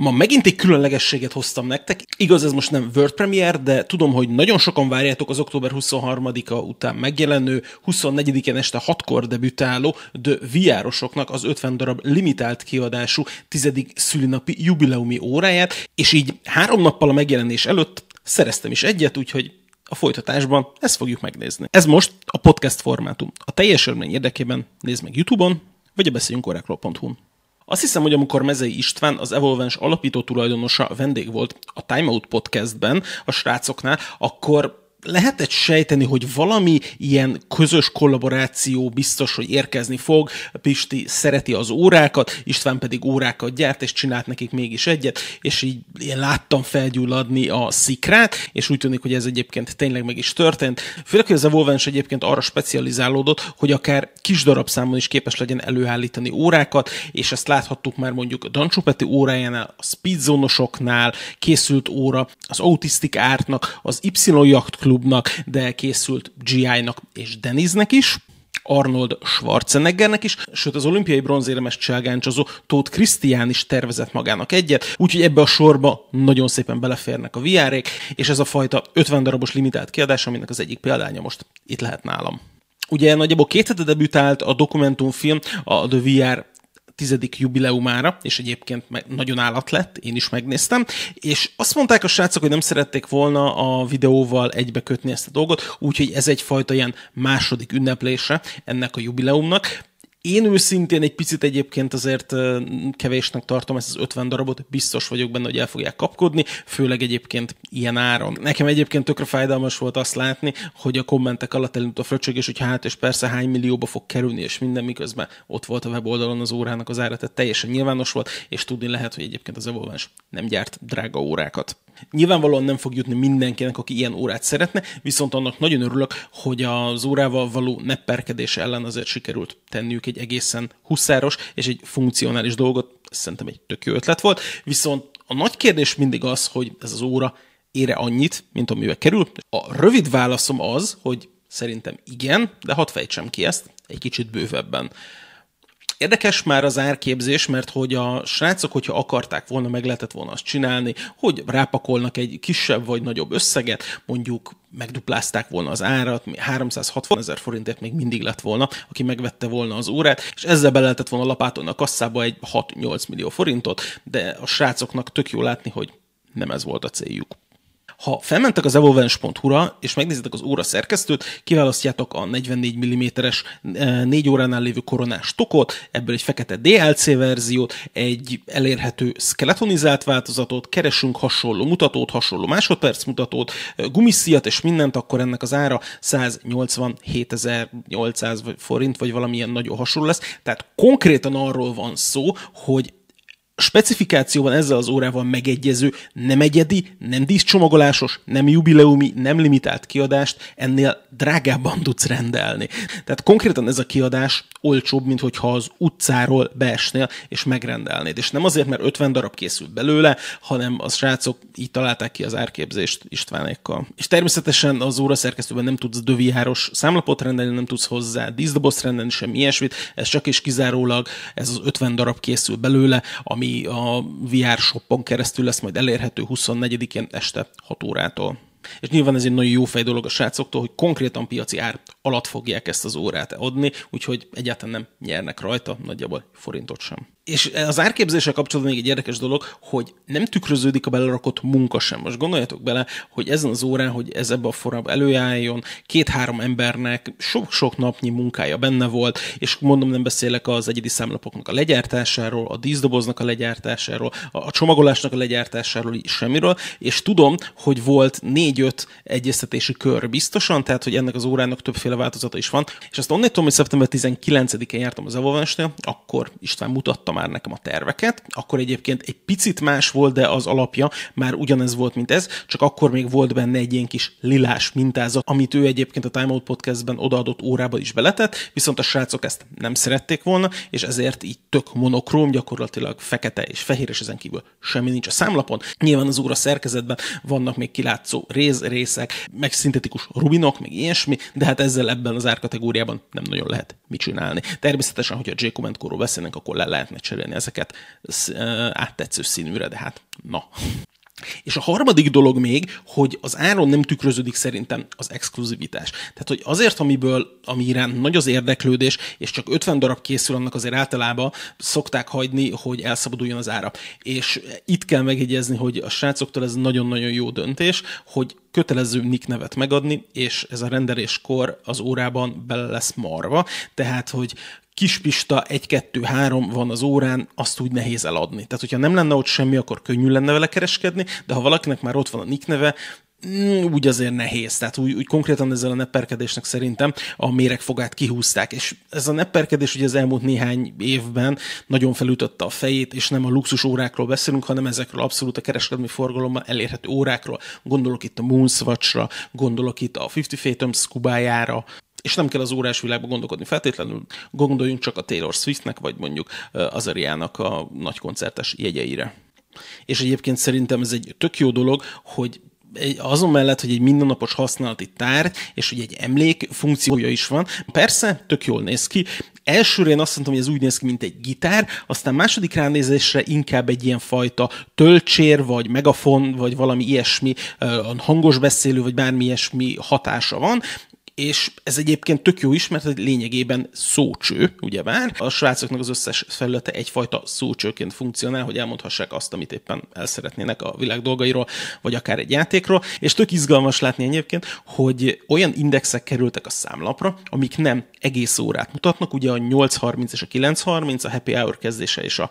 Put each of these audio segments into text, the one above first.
Ma megint egy különlegességet hoztam nektek. Igaz, ez most nem World Premiere, de tudom, hogy nagyon sokan várjátok az október 23-a után megjelenő, 24-en este 6-kor debütáló TheVR-osoknak az 50 darab limitált kiadású 10. szülinapi jubileumi óráját, és így 3 nappal a megjelenés előtt szereztem is egyet, úgyhogy a folytatásban ezt fogjuk megnézni. Ez most a podcast formátum. A teljes élmény érdekében nézd meg YouTube-on, vagy a beszéljünkorákról.hu-n. Azt hiszem, hogy amikor Mezei István, az Evolvens alapító tulajdonosa vendég volt a Timeout Podcastben a srácoknál, akkor lehetett sejteni, hogy valami ilyen közös kollaboráció biztos, hogy érkezni fog. Pisti szereti az órákat, István pedig órákat gyárt, és csinált nekik mégis egyet, és így én láttam felgyulladni a szikrát, és úgy tűnik, hogy ez egyébként tényleg meg is történt. Főleg, hogy az Evolvens egyébként arra specializálódott, hogy akár kis darabszámon is képes legyen előállítani órákat, és ezt láthattuk már mondjuk a Dancsupeti órájánál, a Speedzonosoknál készült óra, az Autistic Artnak, az Y-Jakt Klubnak, de készült GI-nak és Deniznek is, Arnold Schwarzeneggernek is, sőt az olimpiai bronzérmes cselgáncsozó Tóth Krisztián is tervezett magának egyet, úgyhogy ebbe a sorba nagyon szépen beleférnek a VR-ek, és ez a fajta 50 darabos limitált kiadás, aminek az egyik példánya most itt lehet nálam. Ugye nagyjából 2 hete debütált a dokumentumfilm, a TheVR 10. jubileumára, és egyébként nagyon állat lett, én is megnéztem, és azt mondták a srácok, hogy nem szerették volna a videóval egybekötni ezt a dolgot, úgyhogy ez egyfajta ilyen második ünneplése ennek a jubileumnak. Én őszintén egy picit egyébként azért kevésnek tartom ezt az 50 darabot, biztos vagyok benne, hogy el fogják kapkodni, főleg egyébként ilyen áron. Nekem egyébként tökre fájdalmas volt azt látni, hogy a kommentek alatt elindult a fröcsögés, hogy hát és persze hány millióba fog kerülni, és minden, miközben ott volt a weboldalon az órának az ára, tehát teljesen nyilvános volt, és tudni lehet, hogy egyébként az Evolvens nem gyárt drága órákat. Nyilvánvalóan nem fog jutni mindenkinek, aki ilyen órát szeretne, viszont annak nagyon örülök, hogy az órával való nepperkedés ellen azért sikerült tenniük egy egészen huszáros és egy funkcionális dolgot, szerintem egy tök jó ötlet volt, viszont a nagy kérdés mindig az, hogy ez az óra ére annyit, mint amivel kerül. A rövid válaszom az, hogy szerintem igen, de hadd fejtsem ki ezt egy kicsit bővebben. Érdekes már az árképzés, mert hogy a srácok, hogyha akarták volna, meg lehetett volna azt csinálni, hogy rápakolnak egy kisebb vagy nagyobb összeget, mondjuk megduplázták volna az árat, 360 000 forintért még mindig lett volna, aki megvette volna az órát, és ezzel be lehetett volna lapátolni a kasszába egy 6-8 millió forintot, de a srácoknak tök jó látni, hogy nem ez volt a céljuk. Ha felmentek az evolvens.hu-ra, és megnézitek az óra szerkesztőt, kiválasztjátok a 44 mm-es 4 óránál lévő koronás tokot, ebből egy fekete DLC verziót, egy elérhető skeletonizált változatot, keresünk hasonló mutatót, hasonló másodperc mutatót, gumiszíjat és mindent, akkor ennek az ára 187 800 forint, vagy valamilyen nagyon hasonló lesz. Tehát konkrétan arról van szó, hogy specifikációban ezzel az órával megegyező, nem egyedi, nem díszcsomagolásos, nem jubileumi, nem limitált kiadást ennél drágábban tudsz rendelni. Tehát konkrétan ez a kiadás olcsóbb, mint hogyha az utcáról beesnél és megrendelnéd. És nem azért, mert 50 darab készült belőle, hanem a srácok így találták ki az árképzést Istvánékkal. És természetesen az óraszerkesztőben nem tudsz TheVR-os számlapot rendelni, nem tudsz hozzá díszdobozt rendelni, semmi ilyesmit, ez csak és kizárólag ez az 50 darab készül belőle, ami a VR shopon keresztül lesz majd elérhető 24-én este 6 órától. És nyilván ez egy nagyon jó fej dolog a srácoktól, hogy konkrétan piaci ár alatt fogják ezt az órát adni, úgyhogy egyáltalán nem nyernek rajta, nagyjából forintot sem. És az árképzéssel kapcsolatban még egy érdekes dolog, hogy nem tükröződik a belerakott munka sem. Most gondoljatok bele, hogy ezen az órán, hogy ez ebbe a formában előálljon, 2-3 embernek sok-sok napnyi munkája benne volt, és mondom, nem beszélek az egyedi számlapoknak a legyártásáról, a díszdoboznak a legyártásáról, a csomagolásnak a legyártásáról, így semmiről, és tudom, hogy volt 4-5 egyeztetési kör biztosan, tehát hogy ennek az órának többféle változata is van, és azt onnél tudom, hogy szeptember 19-én jártam az Evolvensnél, akkor István mutatta már nekem a terveket, akkor egyébként egy picit más volt, de az alapja már ugyanez volt, mint ez, csak akkor még volt benne egy ilyen kis lilás mintázat, amit ő egyébként a Time Out Podcastben odaadott órába is beletett, viszont a srácok ezt nem szerették volna, és ezért így tök monokróm, gyakorlatilag fekete és fehér, és ezen kívül semmi nincs a számlapon. Nyilván az óra szerkezetben vannak még kilátszó rézrészek, meg szintetikus rubinok, meg ilyesmi, de hát ezzel ezzel ebben az árkategóriában nem nagyon lehet mit csinálni. Természetesen, hogyha a J-Comment korról beszélnek, akkor le lehetne cserélni ezeket áttetsző színűre, de hát na. És a harmadik dolog még, hogy az áron nem tükröződik szerintem az exkluzivitás. Tehát, hogy azért, ami iránt nagy az érdeklődés, és csak 50 darab készül, annak azért általában szokták hagyni, hogy elszabaduljon az ára. És itt kell megjegyezni, hogy a srácoktól ez nagyon-nagyon jó döntés, hogy kötelező nick nevet megadni, és ez a rendeléskor az órában bele lesz marva. Tehát, hogy Kispista 1, 2, 3 van az órán, azt úgy nehéz eladni. Tehát, hogyha nem lenne ott semmi, akkor könnyű lenne vele kereskedni, de ha valakinek már ott van a nick neve, úgy azért nehéz. Tehát úgy konkrétan ezzel a nepperkedésnek szerintem a méregfogát kihúzták. És ez a nepperkedés ugye az elmúlt néhány évben nagyon felütötte a fejét, és nem a luxus órákról beszélünk, hanem ezekről abszolút a kereskedelmi forgalomban elérhető órákról. Gondolok itt a Moon Swatchra, gondolok itt a 50 Fathom szkubájára, és nem kell az órás világba gondolkodni feltétlenül, gondoljunk csak a Taylor Swiftnek, vagy mondjuk az Ariának a nagy koncertes jegyeire. És egyébként szerintem ez egy tök jó dolog, hogy azon mellett, hogy egy mindennapos használati tárgy, és hogy egy emlék funkciója is van, persze tök jól néz ki. Elsőre én azt mondtam, hogy ez úgy néz ki, mint egy gitár, aztán második ránézésre inkább egy ilyen fajta töltsér, vagy megafon, vagy valami ilyesmi hangos beszélő, vagy bármi ilyesmi hatása van, és ez egyébként tök jó is, mert lényegében szócső, ugyebár. A srácoknak az összes felülete egyfajta szócsőként funkcionál, hogy elmondhassák azt, amit éppen el szeretnének a világ dolgairól, vagy akár egy játékról. És tök izgalmas látni egyébként, hogy olyan indexek kerültek a számlapra, amik nem egész órát mutatnak, ugye a 8.30 és a 9.30, a happy hour kezdése és a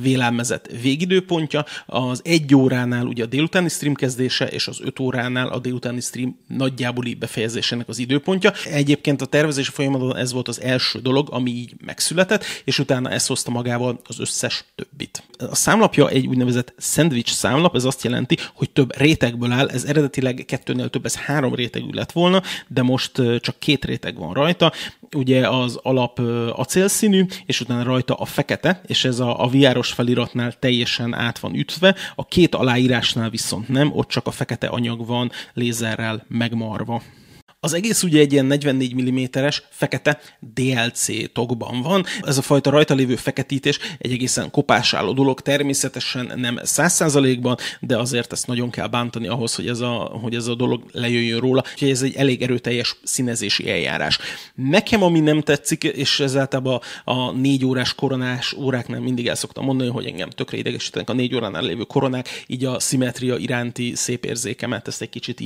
vélelmezett végidőpontja, az 1 óránál ugye a délutáni stream kezdése, és az 5 óránál a délutáni stream nagyjábuli befejezésének az időpontja. Egyébként a tervezési folyamatban ez volt az első dolog, ami így megszületett, és utána ez hozta magával az összes többit. A számlapja egy úgynevezett szendvics számlap, ez azt jelenti, hogy több rétegből áll, ez eredetileg 2-nél több, ez 3 rétegű lett volna, de most csak 2 réteg van rajta. Ugye az alap acélszínű, és utána rajta a fekete, és ez a VR-os feliratnál teljesen át van ütve, a 2 aláírásnál viszont nem, ott csak a fekete anyag van lézerrel megmarva. Az egész ugye egy ilyen 44 mm-es fekete DLC tokban van. Ez a fajta rajta lévő feketítés egy egészen kopásálló dolog, természetesen nem 100%-ban, de azért ezt nagyon kell bántani ahhoz, hogy ez a dolog lejöjjön róla. Úgyhogy ez egy elég erőteljes színezési eljárás. Nekem ami nem tetszik, és ezáltalában a 4 órás koronás óráknál mindig el szoktam mondani, hogy engem tökre idegesítenek a 4 óránál lévő koronák, így a szimmetria iránti szép érzékemet ezt egy kicsit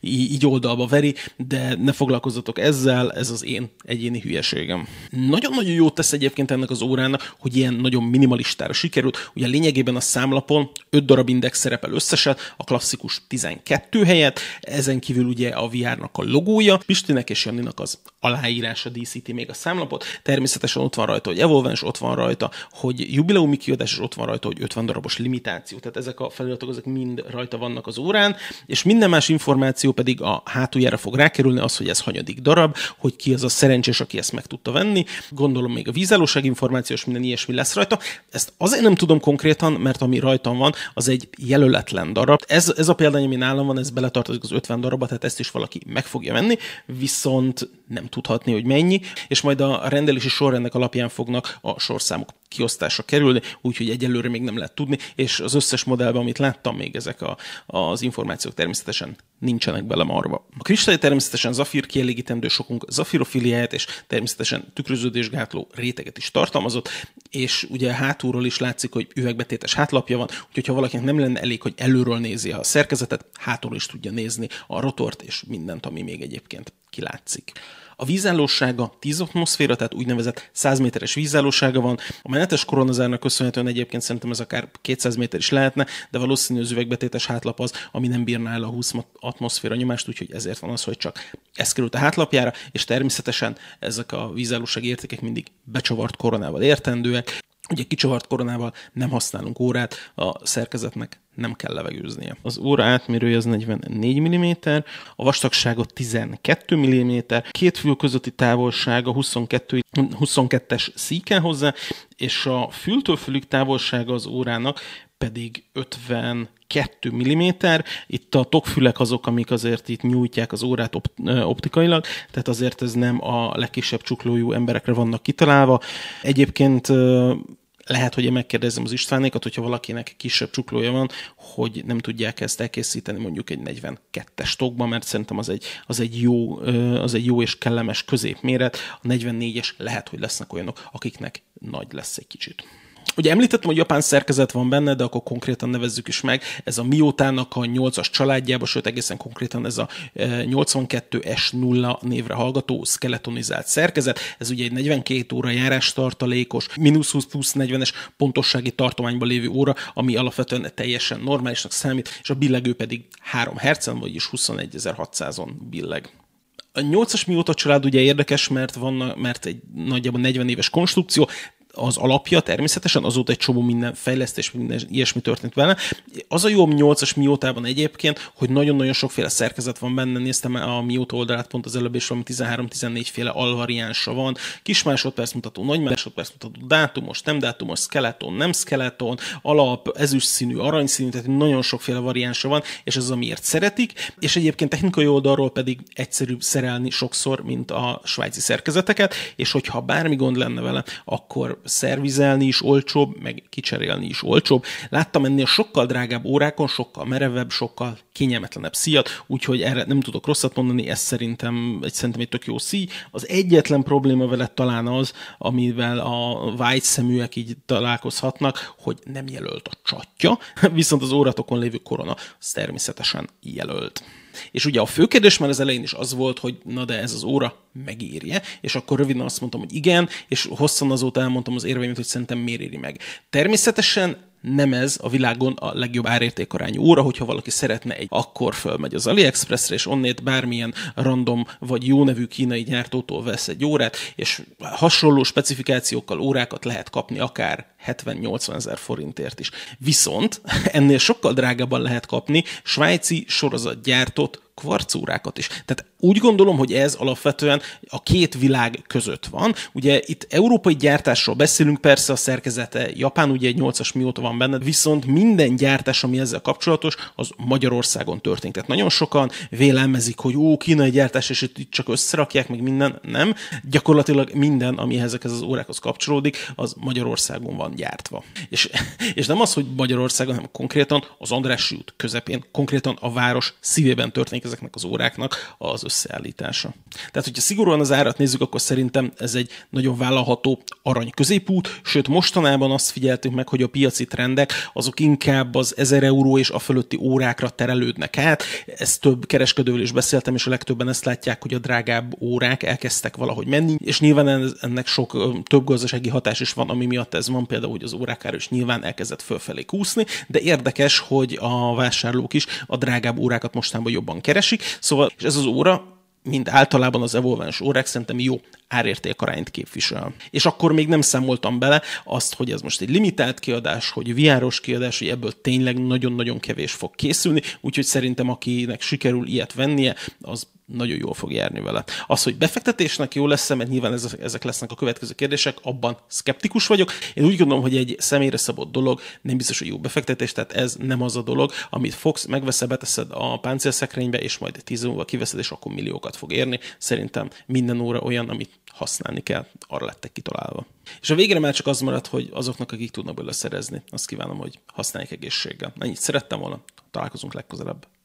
így oldalba veri, de ne foglalkozzatok ezzel, ez az én egyéni hülyeségem. Nagyon-nagyon jót tesz egyébként ennek az órának, hogy ilyen nagyon minimalistára sikerült. Ugye lényegében a számlapon 5 darab index szerepel összesen, a klasszikus 12 helyett, ezen kívül ugye a VR-nak a logója, Pistinek és Janninak az aláírása díszíti még a számlapot. Természetesen ott van rajta, hogy Evolvens, ott van rajta, hogy jubileumi kiadás, és ott van rajta, hogy 50 darabos limitáció. Tehát ezek a feliratok, ezek mind rajta vannak az órán, és minden más információ pedig a hátuljára fog rákerülni, az, hogy ez hanyadik darab, hogy ki az a szerencsés, aki ezt meg tudta venni. Gondolom még a vízállóság információs minden ilyesmi lesz rajta. Ezt azért nem tudom konkrétan, mert ami rajtam van, az egy jelöletlen darab. Ez a példány, ami nálam van, ez beletartozik az 50 darabba, tehát ezt is valaki meg fogja venni, viszont nem tudhatni, hogy mennyi, és majd a rendelési sorrendek alapján fognak a sorszámok kiosztásra kerülni, úgyhogy egyelőre még nem lehet tudni, és az összes modellben, amit láttam, még ezek az információk természetesen nincsenek belemarva. A kristály természetesen zafír kielégítendő sokunk zafírofiliáját, és természetesen tükröződésgátló réteget is tartalmazott, és ugye hátulról is látszik, hogy üvegbetétes hátlapja van, úgyhogy ha valakinek nem lenne elég, hogy előről nézi a szerkezetet, hátulról is tudja nézni a rotort és mindent, ami még egyébként kilátszik. A vízállósága 10 atmoszféra, tehát úgynevezett 100 méteres vízállósága van. A menetes koronazárnak köszönhetően egyébként szerintem ez akár 200 méter is lehetne, de valószínű az üvegbetétes hátlap az, ami nem bírná el a 20 atmoszféra nyomást, úgyhogy ezért van az, hogy csak ez került a hátlapjára, és természetesen ezek a vízállósági értékek mindig becsavart koronával értendőek. Ugye kicsavart koronával nem használunk órát, a szerkezetnek nem kell levegőznie. Az óra átmérője az 44 mm, a vastagsága 12 mm, két fül közötti távolsága 22-es szíken hozzá, és a fültől fülig távolsága az órának pedig 52 mm. Itt a tokfülek azok, amik azért itt nyújtják az órát optikailag, tehát azért ez nem a legkisebb csuklójú emberekre vannak kitalálva. Egyébként lehet, hogy én megkérdezem az Istvánékat, hogyha valakinek kisebb csuklója van, hogy nem tudják ezt elkészíteni mondjuk egy 42-es tokban, mert szerintem az egy jó és kellemes középméret. A 44-es lehet, hogy lesznek olyanok, akiknek nagy lesz egy kicsit. Ugye említettem, hogy japán szerkezet van benne, de akkor konkrétan nevezzük is meg. Ez a Miotának a 8-as családjába, sőt egészen konkrétan ez a 82S0 névre hallgató skeletonizált szerkezet. Ez ugye egy 42 óra járás tartalékos, mínusz 20 plusz 40-es pontossági tartományban lévő óra, ami alapvetően teljesen normálisnak számít, és a billegő pedig 3 Hz-en, vagyis 21.600-on billeg. A 8-as Miota család ugye érdekes, mert egy nagyjából 40 éves konstrukció, az alapja természetesen, azóta egy csomó minden fejlesztés, minden ilyesmi történt vele. Az a jó 8-as Miotában egyébként, hogy nagyon-nagyon sokféle szerkezet van benne, néztem a Miota oldalát pont az előbb, és valami 13-14 féle alvariánsa van, kis másodperc mutató, nagy másodperc mutató, dátumos, nem dátumos, skeleton, nem skeleton, alap, ezüst színű, aranyszínű, tehát nagyon sokféle variánsa van, és ez amiért szeretik, és egyébként technikai oldalról pedig egyszerűbb szerelni sokszor, mint a svájci szerkezeteket, és hogyha bármi gond lenne vele, akkor szervizelni is olcsóbb, meg kicserélni is olcsóbb. Láttam ennél sokkal drágább órákon, sokkal merevebb, sokkal kényelmetlenebb szíjat, úgyhogy erre nem tudok rosszat mondani, ez szerintem egy tök jó szíj. Az egyetlen probléma vele talán az, amivel a vágy szeműek így találkozhatnak, hogy nem jelölt a csatja, viszont az óratokon lévő korona az természetesen jelölt. És ugye a fő kérdés már az elején is az volt, hogy na de ez az óra megérje, és akkor röviden azt mondtam, hogy igen, és hosszan azóta elmondtam az érveimet, hogy szerintem miért éri meg. Természetesen nem ez a világon a legjobb árértékarányú óra, hogyha valaki szeretne egy, akkor fölmegy az AliExpressre, és onnét bármilyen random vagy jó nevű kínai gyártótól vesz egy órát, és hasonló specifikációkkal órákat lehet kapni akár 70-80 000 forintért is. Viszont ennél sokkal drágábban lehet kapni svájci sorozatgyártót, kvarcórákat is. Tehát úgy gondolom, hogy ez alapvetően a két világ között van. Ugye itt európai gyártásról beszélünk, persze a szerkezete japán, ugye egy 8-as Miota van benne, viszont minden gyártás, ami ezzel kapcsolatos, az Magyarországon történt. Tehát nagyon sokan vélelmezik, hogy kínai gyártás, és itt csak összerakják, meg minden. Nem. Gyakorlatilag minden, ami ezekhez az órákhoz kapcsolódik, az Magyarországon van gyártva. És nem az, hogy Magyarországon, hanem konkrétan az Andrássy út közepén, konkrétan a város szívében történik ezeknek az óráknak az összeállítása. Tehát, hogyha szigorúan az árat nézzük, akkor szerintem ez egy nagyon vállalható arany középút, sőt mostanában azt figyeltünk meg, hogy a piaci trendek azok inkább az 1000 euró és a fölötti órákra terelődnek át. Ezt több kereskedővel is beszéltem, és a legtöbben ezt látják, hogy a drágább órák elkezdtek valahogy menni, és nyilván ennek sok több gazdasági hatás is van, ami miatt ez van, például, hogy az órákár is nyilván elkezdett fölfelé kúszni, de érdekes, hogy a vásárlók is a drágább órákat mostanában jobban keresik, szóval és ez az óra, mint általában az Evolvens órák, szerintem jó árértékarányt képvisel. És akkor még nem számoltam bele azt, hogy ez most egy limitált kiadás, hogy VR-os kiadás, hogy ebből tényleg nagyon-nagyon kevés fog készülni, úgyhogy szerintem akinek sikerül ilyet vennie, az nagyon jól fog járni vele. Az, hogy befektetésnek jó lesz-e, mert nyilván ezek lesznek a következő kérdések, abban szkeptikus vagyok. Én úgy gondolom, hogy egy személyre szabott dolog nem biztos, hogy jó befektetés, tehát ez nem az a dolog, amit fogsz, megveszed, beteszed a páncélszekrénybe, és majd 10 év múlva kiveszed, és akkor milliókat fog érni. Szerintem minden óra olyan, amit használni kell, arra lettek kitalálva. És a végére már csak az maradt, hogy azoknak, akik tudnak belőle szerezni, azt kívánom, hogy használják egészséggel. Ennyit szerettem volna, találkozunk legközelebb.